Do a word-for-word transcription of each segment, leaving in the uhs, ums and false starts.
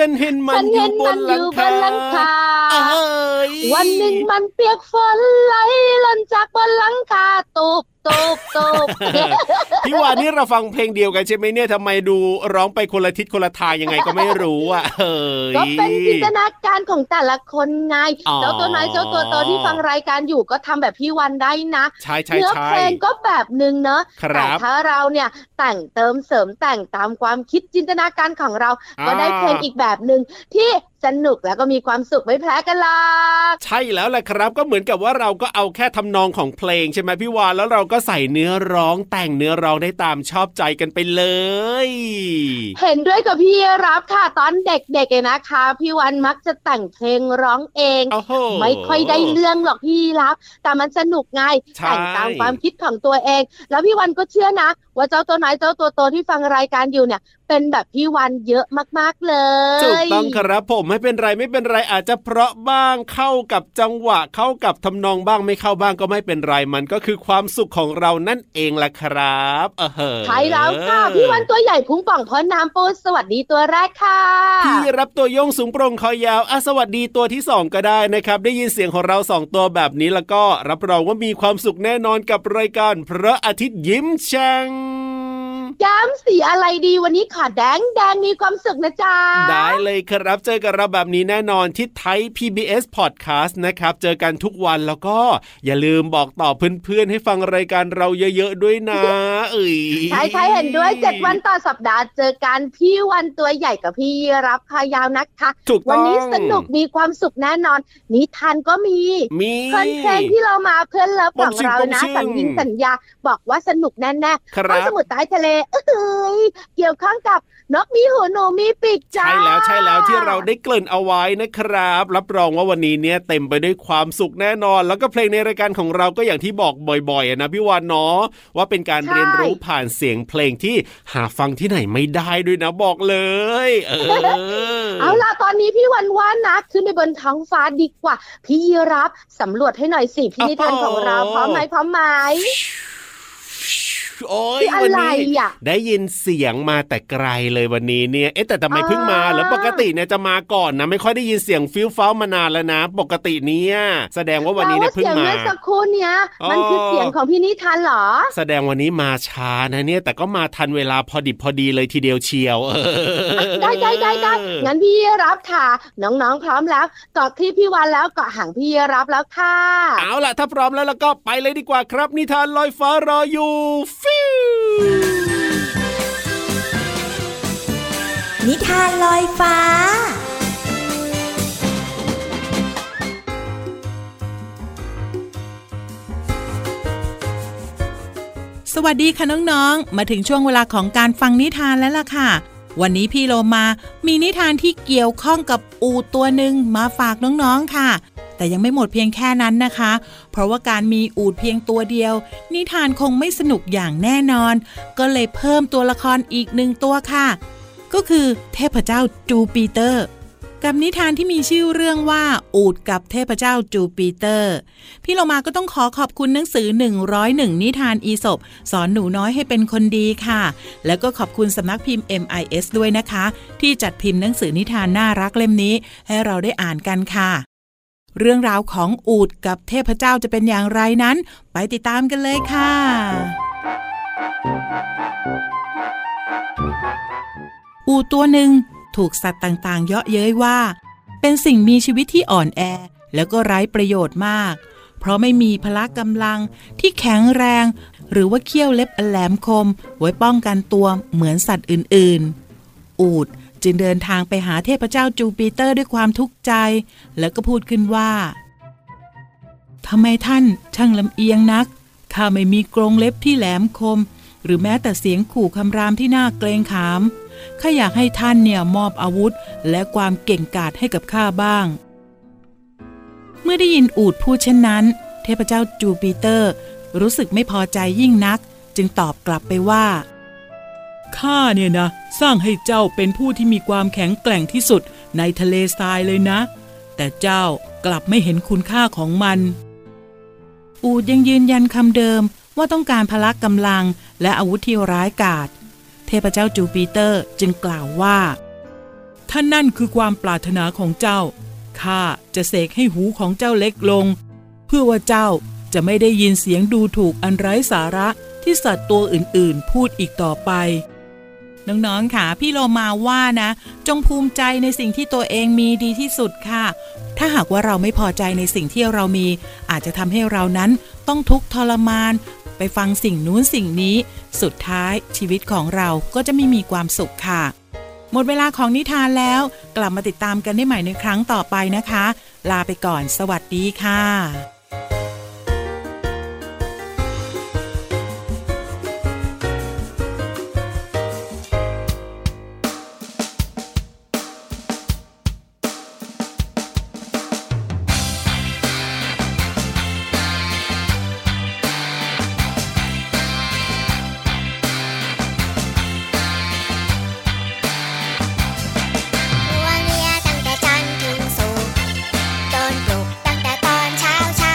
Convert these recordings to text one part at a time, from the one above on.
ฉันเห็นมันอยู่บนหลังคาวันหนึ่งมันเปียกฝนไหลหล่นจากบนหลังคาตูบตูบตูบพี่วานนี่เราฟังเพลงเดียวกันใช่ไหมเนี่ยทำไมดูร้องไปคนละทิศคนละทางยังไงก็ไม่รู้อ่ะเฮ้ยก็เป็นจินตนาการของแต่ละคนไงเจ้าตัวน้อยเจ้าตัวโตที่ฟังรายการอยู่ก็ทำแบบพี่วานได้นะเนื้อเพลงก็แบบนึงเนอะแต่ถ้าเราเนี่ยแต่งเติมเสริมแต่งตามความคิดจินตนาการของเราก็ได้เพลงอีกแบบนึงที่สนุกแล้วก็มีความสุขไม่แพ้กันหรอกใช่แล้วแหละครับก็เหมือนกับว่าเราก็เอาแค่ทำนองของเพลงใช่ไหมพี่วานแล้วเราก็ใส่เนื้อร้องแต่งเนื้อร้องได้ตามชอบใจกันไปเลยเห็นด้วยกับพี่รับค่ะตอนเด็กๆเลยนะคะพี่วานมักจะแต่งเพลงร้องเองไม่ค่อยได้เรื่องหรอกพี่รับแต่มันสนุกไงแต่งตามความคิดของตัวเองแล้วพี่วานก็เชื่อนะว่าเจ้าตัวไหนเจ้าตัวโตที่ฟังรายการอยู่เนี่ยเป็นแบบพี่วานเยอะมากๆเลยถูกต้องครับผมไม่เป็นไรไม่เป็นไรอาจจะเพราะบ้างเข้ากับจังหวะเข้ากับทำนองบ้างไม่เข้าบ้างก็ไม่เป็นไรมันก็คือความสุขของเรานั่นเองล่ะครับเออใช่แล้วค่ะพี่วานตัวใหญ่พุงป่องพอน้ำปูสวัสดีตัวแรกค่ะพี่รับตัวโยงสูงโปร่งคอยาวอ่ะสวัสดีตัวที่สองก็ได้นะครับได้ยินเสียงของเราสองตัวแบบนี้แล้วก็รับรองว่ามีความสุขแน่นอนกับรายการพระอาทิตย์ยิ้มแฉ่งแก้มสีอะไรดีวันนี้ขอแดงแดงมีความสุขนะจ๊ะได้เลยครับเจอกับเราแบบนี้แน่นอนที่ไทย พี บี เอส Podcast นะครับเจอกันทุกวันแล้วก็อย่าลืมบอกต่อเพื่อนๆให้ฟังรายการเราเยอะๆด้วยนะเอ้ยใช่ๆเห็นด้วยเจ็ดวันต่อสัปดาห์เจอกันพี่วันตัวใหญ่กับพี่รับคายาวนะคะวันนี้สนุกมีความสุขแน่นอนนิทานก็มีคอนเทนต์ที่เรามาเพื่อนเลิฟของเรานะสัญญิงสัญญาบอกว่าสนุกแน่ๆห้องสมุดใต้ทะเล เอ้ยเกี่ยวข้องกับนกมีหูหนูมีปีกจ้าใช่แล้วใช่แล้วที่เราได้เกริ่นเอาไว้นะครับรับรองว่าวันนี้เนี่ยเต็มไปด้วยความสุขแน่นอนแล้วก็เพลงในรายการของเราก็อย่างที่บอกบ่อยๆนะพี่วานเนาะว่าเป็นการเรียนรู้ผ่านเสียงเพลงที่หาฟังที่ไหนไม่ได้ด้วยนะบอกเลยเออ เอาล่ะตอนนี้พี่วานว่านะขึ้นไปบนท้องฟ้าดีกว่าพี่ยีรับสำรวจให้หน่อยสิพี่นิทานของเราพร้อมไหมพร้อมไหมโอ้ยวันนี้ได้ยินเสียงมาแต่ไกลเลยวันนี้เนี่ยเอ๊ะแต่ทำไมเพิ่งมาแล้วปกติเนี่ยจะมาก่อนนะไม่ค่อยได้ยินเสียงฟิวฟ้าวมานานแล้วนะปกติเนี่ยแสดงว่าวันนี้เนี่ยเพิ่งมาเสียงเมื่อสักครู่เนี่ยมันคือเสียงของพี่นิทานเหรอแสดงวันนี้มาช้านะเนี่ยแต่ก็มาทันเวลาพอดิบพอดีเลยทีเดียวเชียวได้ได้ได้ได้งั้นพี่รับค่ะน้องๆพร้อมแล้วเกาะที่พี่วันแล้วเกาะหางพี่รับแล้วค่ะเอาล่ะถ้าพร้อมแล้วแล้วก็ไปเลยดีกว่าครับนิทานลอยฟ้ารออยู่นิทานลอยฟ้าสวัสดีค่ะน้องๆมาถึงช่วงเวลาของการฟังนิทานแล้วล่ะค่ะวันนี้พี่โลมามีนิทานที่เกี่ยวข้องกับอูฐตัวหนึ่งมาฝากน้องๆค่ะแต่ยังไม่หมดเพียงแค่นั้นนะคะเพราะว่าการมีอูฐเพียงตัวเดียวนิทานคงไม่สนุกอย่างแน่นอนก็เลยเพิ่มตัวละครอีกหนึ่งตัวค่ะก็คือเทพเจ้าจูปิเตอร์กับนิทานที่มีชื่อเรื่องว่าอูฐกับเทพเจ้าจูปิเตอร์พี่โลมาก็ต้องขอขอบคุณหนังสือหนึ่งร้อยเอ็ดนิทานอีสปสอนหนูน้อยให้เป็นคนดีค่ะแล้วก็ขอบคุณสำนักพิมพ์ เอ็ม ไอ เอส ด้วยนะคะที่จัดพิมพ์หนังสือนิทานน่ารักเล่มนี้ให้เราได้อ่านกันค่ะเรื่องราวของอูฐกับเทพเจ้าจะเป็นอย่างไรนั้นไปติดตามกันเลยค่ะอูฐตัวหนึ่งถูกสัตว์ต่างๆเยาะเย้ยว่าเป็นสิ่งมีชีวิตที่อ่อนแอแล้วก็ไร้ประโยชน์มากเพราะไม่มีพละกำลังที่แข็งแรงหรือว่าเขี้ยวเล็บแหลมคมไว้ป้องกันตัวเหมือนสัตว์อื่นๆอูฐจึงเดินทางไปหาเทพเจ้าจูปิเตอร์ด้วยความทุกข์ใจแล้วก็พูดขึ้นว่าทำไมท่านช่างลำเอียงนักข้าไม่มีกรงเล็บที่แหลมคมหรือแม้แต่เสียงขู่คำรามที่น่าเกรงขามข้าอยากให้ท่านเนี่ยมอบอาวุธและความเก่งกาจให้กับข้าบ้างเมื่อได้ยินอูฐพูดเช่นนั้นเทพเจ้าจูปิเตอร์รู้สึกไม่พอใจยิ่งนักจึงตอบกลับไปว่าข้าเนี่ยนะสร้างให้เจ้าเป็นผู้ที่มีความแข็งแกร่งที่สุดในทะเลทรายเลยนะแต่เจ้ากลับไม่เห็นคุณค่าของมันอูฐยังยืนยันคำเดิมว่าต้องการพละกำลังและอาวุธที่ร้ายกาจเทพเจ้าจูปิเตอร์จึงกล่าวว่าถ้านั่นคือความปรารถนาของเจ้าข้าจะเสกให้หูของเจ้าเล็กลงเพื่อว่าเจ้าจะไม่ได้ยินเสียงดูถูกอันไร้สาระที่สัตว์ตัวอื่นๆพูดอีกต่อไปน้องๆค่ะพี่โลมาว่านะจงภูมิใจในสิ่งที่ตัวเองมีดีที่สุดค่ะถ้าหากว่าเราไม่พอใจในสิ่งที่เรามีอาจจะทำให้เรานั้นต้องทุกข์ทรมานไปฟังสิ่งนู้นสิ่งนี้สุดท้ายชีวิตของเราก็จะไม่มีความสุขค่ะหมดเวลาของนิทานแล้วกลับมาติดตามกันได้ใหม่ในครั้งต่อไปนะคะลาไปก่อนสวัสดีค่ะเช้า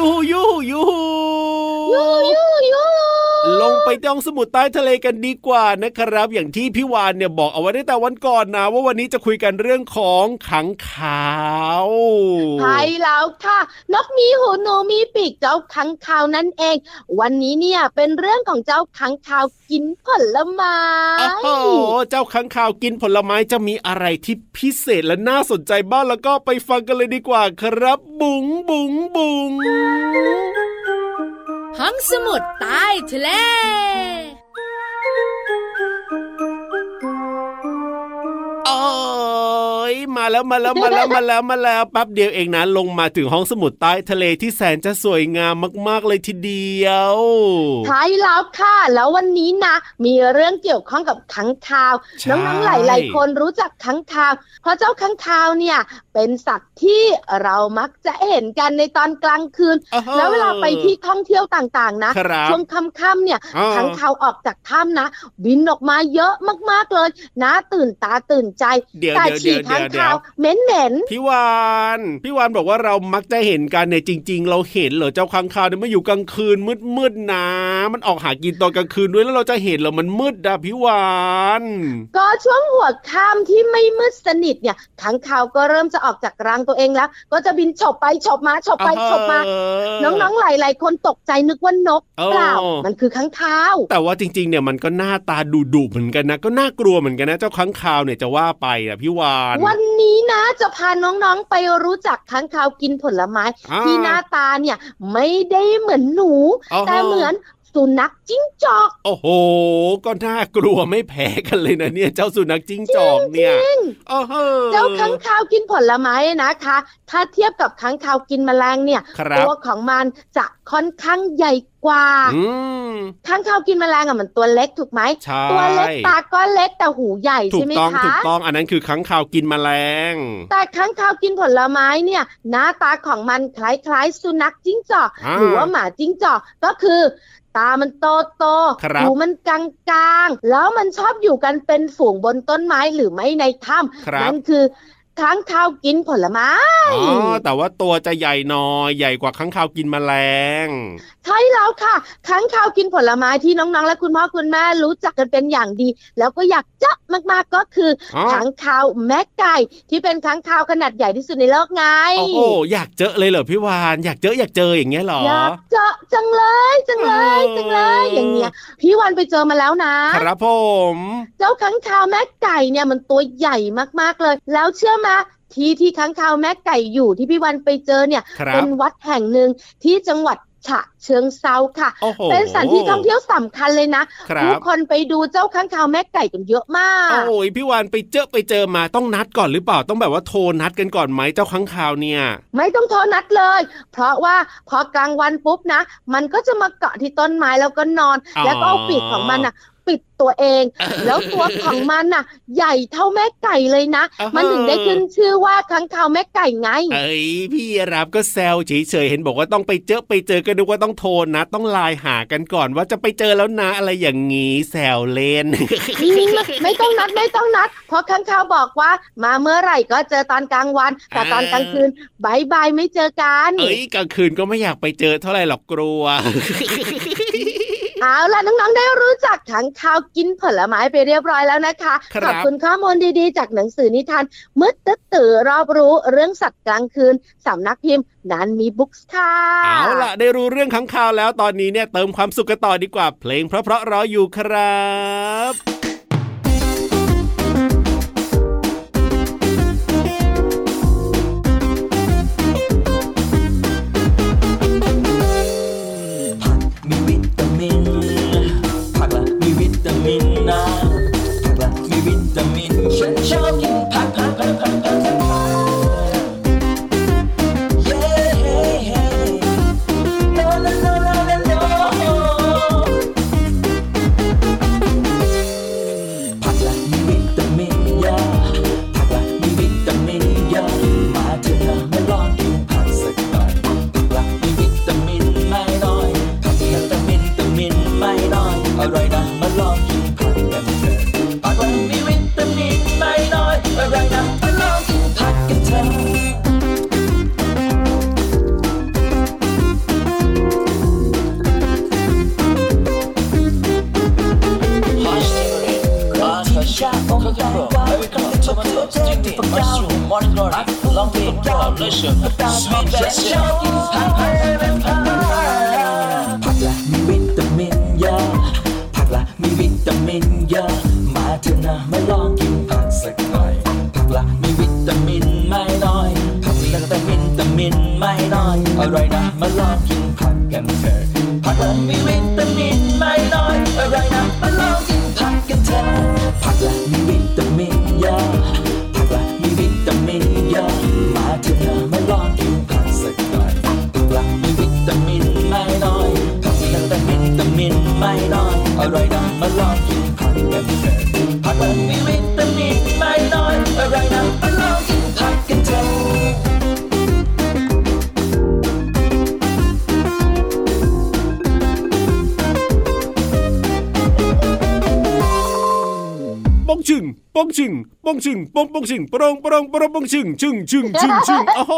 ยูยูยูยูยูยูลงไปที่ห้องสมุดใต้ทะเลกันดีกว่านะครับอย่างที่พี่วานเนี่ยบอกเอาไว้ตั้งแต่วันก่อนนะว่าวันนี้จะคุยกันเรื่องของขังข่าวใช่แล้วค่ะนกมีหูหนูมีปีกเจ้าขังข่าวนั่นเองวันนี้เนี่ยเป็นเรื่องของเจ้าขังข่าวกินผลไม้โอ้โหเจ้าขังข่าวกินผลไม้จะมีอะไรที่พิเศษและน่าสนใจบ้างแล้วก็ไปฟังกันเลยดีกว่าครับบุ๋งบุ๋งบุ๋งห้องสมุดใต้ทะเลโอ้ยมาแล้วมาแล้วมาแล้วมาแล้วมาแล้วแป๊บเดียวเองนะลงมาถึงห้องสมุดใต้ทะเลที่แสนจะสวยงามมากๆเลยทีเดียวใช่แล้วค่ะแล้ววันนี้นะมีเรื่องเกี่ยวข้องกับค้างคาวน้องๆหลายๆคนรู้จักค้างคาวเพราะเจ้าค้างคาวเนี่ยเป็นสัตว์ที่เรามักจะเห็นกันในตอนกลางคืน uh-huh. แล้วเวลาไปที่ท่องเที่ยวต่างๆนะช่วงค่ำๆเนี่ย uh-huh. ค้างคาวออกจากถ้ำนะบินออกมาเยอะมากๆเลยนะตื่นตาตื่นใจแต่ฉี่ค้างคาวเหม็นๆพี่วานพี่วานบอกว่าเรามักจะเห็นกันเนี่ยจริงๆเราเห็นเหรอเจ้าค้างคาวเนี่ยมันอยู่กลางคืนมืดๆนะมันออกหากินตอนกลางคืนด้วยแล้วเราจะเห็นเหรอมันมืดนะพี่วานก็ช่วงหัวค่ำที่ไม่มืดสนิทเนี่ยค้างคาวก็เริ่มจะออกจากรังตัวเองแล้วก็จะบินฉบไปฉบมาฉบไปฉบมาน้องๆหลายๆคนตกใจนึกว่านกเปล่ามันคือค้างคาวแต่ว่าจริงๆเนี่ยมันก็หน้าตาดุๆเหมือนกันนะก็น่ากลัวเหมือนกันนะเจ้าค้างคาวเนี่ยจะว่าไปอ่ะพี่วานวันนี้นะจะพาน้องๆไปรู้จักค้างคาวกินผลไม้ที่หน้าตาเนี่ยไม่ได้เหมือนหนูแต่เหมือนสุนัขจิ้งจอกโอ้โหก็น่ากลัวไม่แพ้กันเลยนะเนี่ยเจ้าสุนัขจิ้งจอกเนี่ยโอ้โหเจ้าค้างคาวกินผลไม้นะคะถ้าเทียบกับค้างคาวกินแมลงเนี่ยตัวของมันจะค่อนข้างใหญ่กว่าค้างคาวกินแมลงอ่ะมันตัวเล็กถูกไหมตัวเล็กตาก็เล็กแต่หูใหญ่ใช่ไหมคะถูกต้องถูกต้องอันนั้นคือค้างคาวกินแมลงแต่ค้างคาวกินผลไม้เนี่ยหน้าตาของมันคล้ายๆสุนัขจิ้งจอกหรือว่าหมาจิ้งจอกก็คือตามันโตโตหูมันกลางกลางแล้วมันชอบอยู่กันเป็นฝูงบนต้นไม้หรือไม่ในถ้ำนั่นคือค้างคาวกินผลไม้อ๋อแต่ว่าตัวจะใหญ่หน่อยใหญ่กว่าค้างคาวกินแมลงใช่แล้วค่ะค้างคาวกินผลไม้ที่น้องๆและคุณพ่อคุณแม่รู้จักกันเป็นอย่างดีแล้วก็อยากจะมากๆก็คือค้างคาวแม่ไก่ที่เป็นค้างคาวขนาดใหญ่ที่สุดในโลกไงโอ้โหอยากเจอเลยเหรอพี่วานอยากเจออยากเจออย่างเงี้ยหรออยากเจอจังเลยจังเลยจังเลยอย่างเงี้ยพี่วานไปเจอมาแล้วนะครับผมเจ้าค้างคาวแม่ไก่เนี่ยมันตัวใหญ่มากๆเลยแล้วเชื่อที่ที่ค้างคาวแม่ไก่อยู่ที่พี่วันไปเจอเนี่ยเป็นวัดแห่งหนึ่งที่จังหวัดฉะเชิงเทราค่ะ oh, เป็นสถานที่ท่องเที่ยวสำคัญเลยนะผู้คนไปดูเจ้าค้างคาวแม่ไก่กันเยอะมากโอ้ยพี่วานไปเจอไปเจอมาต้องนัดก่อนหรือเปล่าต้องแบบว่าโทรนัดกันก่อนไหมเจ้าค้างคาวเนี่ยไม่ต้องโทรนัดเลยเพราะว่าพอกลางวันปุ๊บนะมันก็จะมาเกาะที่ต้นไม้แล้วก็นอน oh. แล้วก็เอาปีกของมันนะปิดตัวเองแล้วตัวของมันน่ะใหญ่เท่าแม่ไก่เลยนะมันถึงได้ขึ้นชื่อว่าค้างคาวแม่ไก่ไงเอ้ยพี่รับก็แซวเฉยๆเห็นบอกว่าต้องไปเจอไปเจอกันนึกว่าต้องโทรนะต้องไลน์หากันก่อนว่าจะไปเจอแล้วนะอะไรอย่างงี้แซวเล่น ไม่ต้องนัดไม่ต้องนัดเพราะค้างคาวบอกว่ามาเมื่อไหร่ก็เจอตอนกลางวันแต่ตอนกลางคืนบายบายไม่เจอกันเอ้ยกลางคืนก็ไม่อยากไปเจอเท่าไหร่หรอกกลัว เอาล่ะน้องๆได้รู้จักค้างคาวกินผลไม้ไปเรียบร้อยแล้วนะคะขอบคุณข้อมูลดีๆจากหนังสือนิทานมืดตึ๊ดตื่อรอบรู้เรื่องสัตว์กลางคืนสำนักพิมพ์นั้นมีบุ๊กส์ค่ะเอาล่ะได้รู้เรื่องค้างคาวแล้วตอนนี้เนี่ยเติมความสุขกันต่อดีกว่าเพลงเพราะๆรออยู่ครับ something delicious, sweet that shit. Hot, hot, and hot. ผักละมีวิตามินเยอะผักละมีวิตามินเยอะมาเถอะนะมาลองกินผักสักหน่อยผักละมีวิตามินไม่น้อยผักละแต่วิตามินไม่น้อยอร่อยนะมาลองกินผักกันเถอะผักละมีวิตามินไม่น้อยอร่อยนะมาลองกินผักกันเถอะผักละมีวิตามินเยอะผักละมีวิตามินเยอะมาเถอะนะมาลองกินผักสักหน่อยผักละมีวิตามินไม่น้อยผักละแต่วิตามินไม่น้อยอร่อยนะมาลองกินผักกันเถอะผักละมีวิตามินไม่น้อยอร่อยนะมาลองกินผักกันเถอะปงชึงปงชึงปงชึงปงปงชึงปรงปรงปรงปงชึงชึงชึงชึงชึงโอ้โห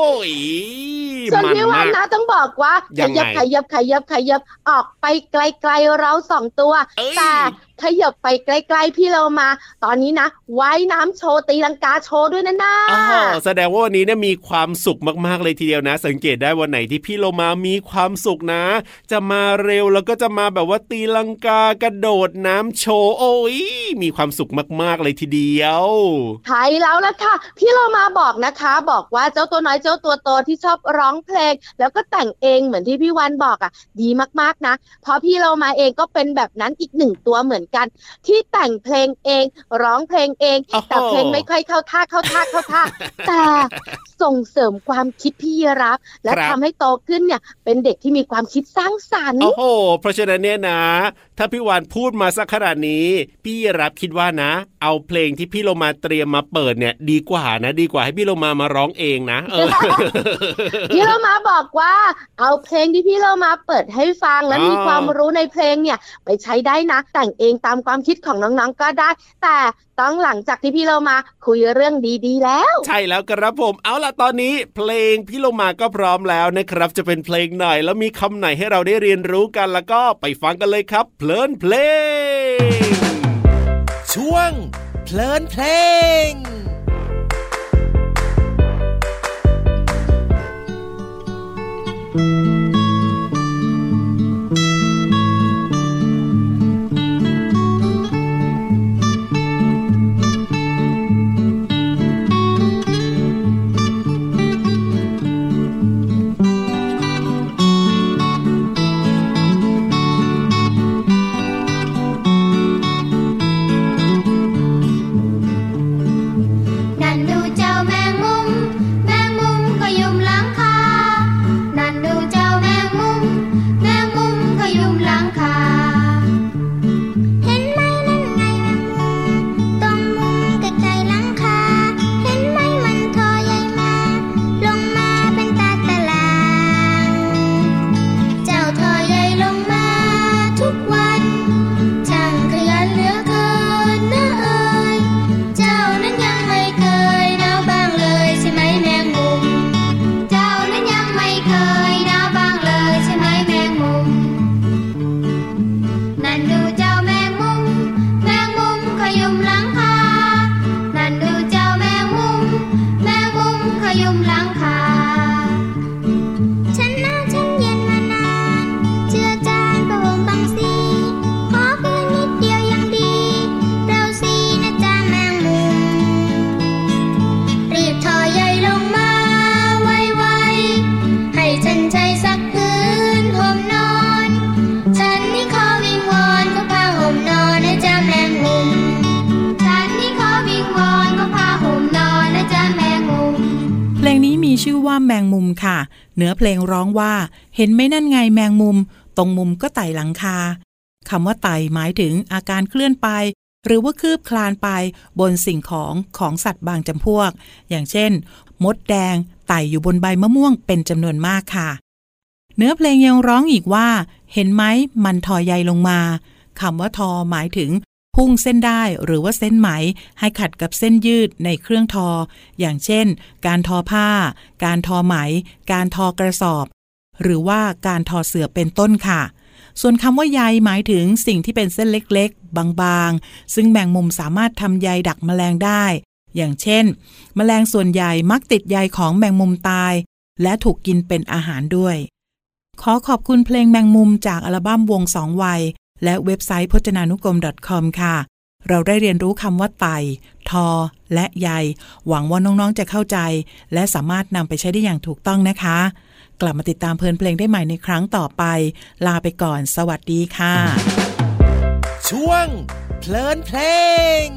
ส่วนพี่วันนะต้องบอกว่าขยับขยับขยับขยับออกไปไกลๆเราสองตัวแต่ขยับไปไกลๆพี่เรามาตอนนี้นะว่ายน้ำโชว์ตีลังกาโชว์ด้วยนะน่าอ๋อแสดงว่าวันนี้เนี่ยมีความสุขมากๆเลยทีเดียวนะสังเกตได้วันไหนที่พี่เรามามีความสุขนะจะมาเร็วแล้วก็จะมาแบบว่าตีลังกากระโดดน้ำโชว์โอ้ยมีความสุขมากๆเลยทีเดียวใช่แล้วล่ะค่ะพี่เรามาบอกนะคะบอกว่าเจ้าตัวน้อยเจ้าตัวโตที่ชอบร้องเพลงแล้วก็แต่งเองเหมือนที่พี่วันบอกอ่ะดีมากๆนะเพราะพี่เรามาเองก็เป็นแบบนั้นอีกหนึ่งตัวเหมือนกันที่แต่งเพลงเองร้องเพลงเอง oh. แต่เพลงไม่ค่อยเข้าท่าเข้าท่าเข้าท่า แต่ส่งเสริมความคิดพี่รับและทำให้โตขึ้นเนี่ยเป็นเด็กที่มีความคิดสร้างสรรค์โอ้โหเพราะฉะนั้นเนี่ยนะถ้าพี่วานพูดมาสักขนาดนี้พี่รับคิดว่านะเอาเพลงที่พี่โลมาเตรียมมาเปิดเนี่ยดีกว่านะดีกว่าให้พี่โลมามาร้องเองนะ พี่โลมาบอกว่าเอาเพลงที่พี่โลมาเปิดให้ฟังแล้วมีความรู้ในเพลงเนี่ยไปใช้ได้นะแต่งเองตามความคิดของน้องๆก็ได้แต่ต้องหลังจากที่พี่โลมาคุยเรื่องดีๆแล้วใช่แล้วครับผมเอาล่ะตอนนี้เพลงพี่โลมาก็พร้อมแล้วนะครับจะเป็นเพลงไหนแล้วมีคำไหนให้เราได้เรียนรู้กันแล้วก็ไปฟังกันเลยครับเพลินเพลงช่วงเพลินเพลงชื่อว่าแมงมุมค่ะเนื้อเพลงร้องว่าเห็นไหมนั่นไงแมงมุมตรงมุมก็ไต่หลังคาคำว่าไต่หมายถึงอาการเคลื่อนไปหรือว่าคืบคลานไปบนสิ่งของของสัตว์บางจำพวกอย่างเช่นมดแดงไต่อยู่บนใบมะม่วงเป็นจำนวนมากค่ะเนื้อเพลงยังร้องอีกว่าเห็นไหมมันทอใยลงมาคำว่าทอหมายถึงพุ่งเส้นได้หรือว่าเส้นไหมให้ขัดกับเส้นยืดในเครื่องทออย่างเช่นการทอผ้าการทอไหมการทอกระสอบหรือว่าการทอเสื่อเป็นต้นค่ะส่วนคำว่าใยหมายถึงสิ่งที่เป็นเส้นเล็กๆบางๆซึ่งแมงมุมสามารถทำใยดักแมลงได้ อย่างเช่นแมลงส่วนใหญ่มักติดใยของแมงมุมตายและถูกกินเป็นอาหารด้วยขอขอบคุณเพลงแมงมุมจากอัลบั้มวงสองวัยและเว็บไซต์พจนานุกรม .com ค่ะเราได้เรียนรู้คำว่าไตทอและใยหวังว่าน้องๆจะเข้าใจและสามารถนำไปใช้ได้อย่างถูกต้องนะคะกลับมาติดตามเพลินเพลงได้ใหม่ในครั้งต่อไปลาไปก่อนสวัสดีค่ะช่วงเพลินเพลง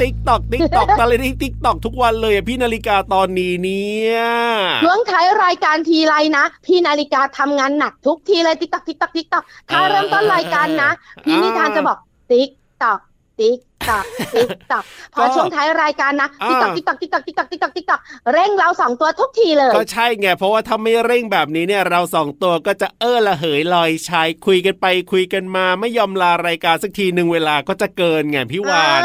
ติ๊กตอกติ๊กตอกอะไรนี่ติ๊กตอกทุกวันเลยพี่นาฬิกาตอนนี้เนี่ยช่วงท้ายรายการทีไรนะพี่นาฬิกาทำงานหนักทุกทีเลยติ๊กตอกติ๊กตอกติ๊กตอกถ้าเริ่มต้นรายการนะพี่นิทานจะบอกติ๊กตอกติ๊กตอกติ๊กตอกพอช่วงท้ายรายการนะติ๊กตอกติ๊กตอกติ๊กตอกติ๊กตอกติ๊กตอกติ๊กตอกเร่งเราสองตัวทุกทีเลยก็ใช่ไงเพราะว่าถ้าไม่เร่งแบบนี้เนี่ยเราสองตัวก็จะเอ้อละเหยลอยชายคุยกันไปคุยกันมาไม่ยอมลารายการสักทีหนึ่งเวลาก็จะเกินไงพี่วาน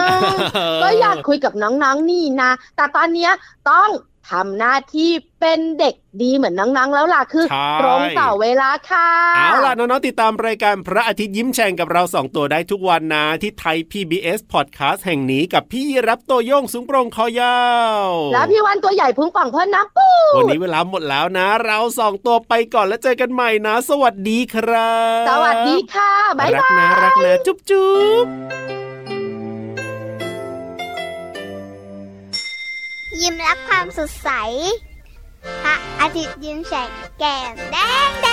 ก็อยากคุยกับน้องๆนี่นะแต่ตอนนี้ต้องทำหน้าที่เป็นเด็กดีเหมือนน้องๆแล้วล่ะคือตรงต่อเวลาค่ะเอาล่ะน้องๆติดตามรายการพระอาทิตย์ยิ้มแฉ่งกับเราสองตัวได้ทุกวันนะที่ไทย พี บี เอส Podcast แห่งนี้กับพี่รับตัวโยงสูงโปร่งคอยาวและพี่วันตัวใหญ่พุงป่องเพิ่นน้ำปูวันนี้เวลาหมดแล้วนะเราสองตัวไปก่อนแล้วเจอกันใหม่นะสวัสดีครับสวัสดีค่ะบ๊ายบายรักนะรักนะจุ๊บจุ๊บยิ้มรับความสดใสพระอาทิตย์ยิ้มแฉกแก้มแดง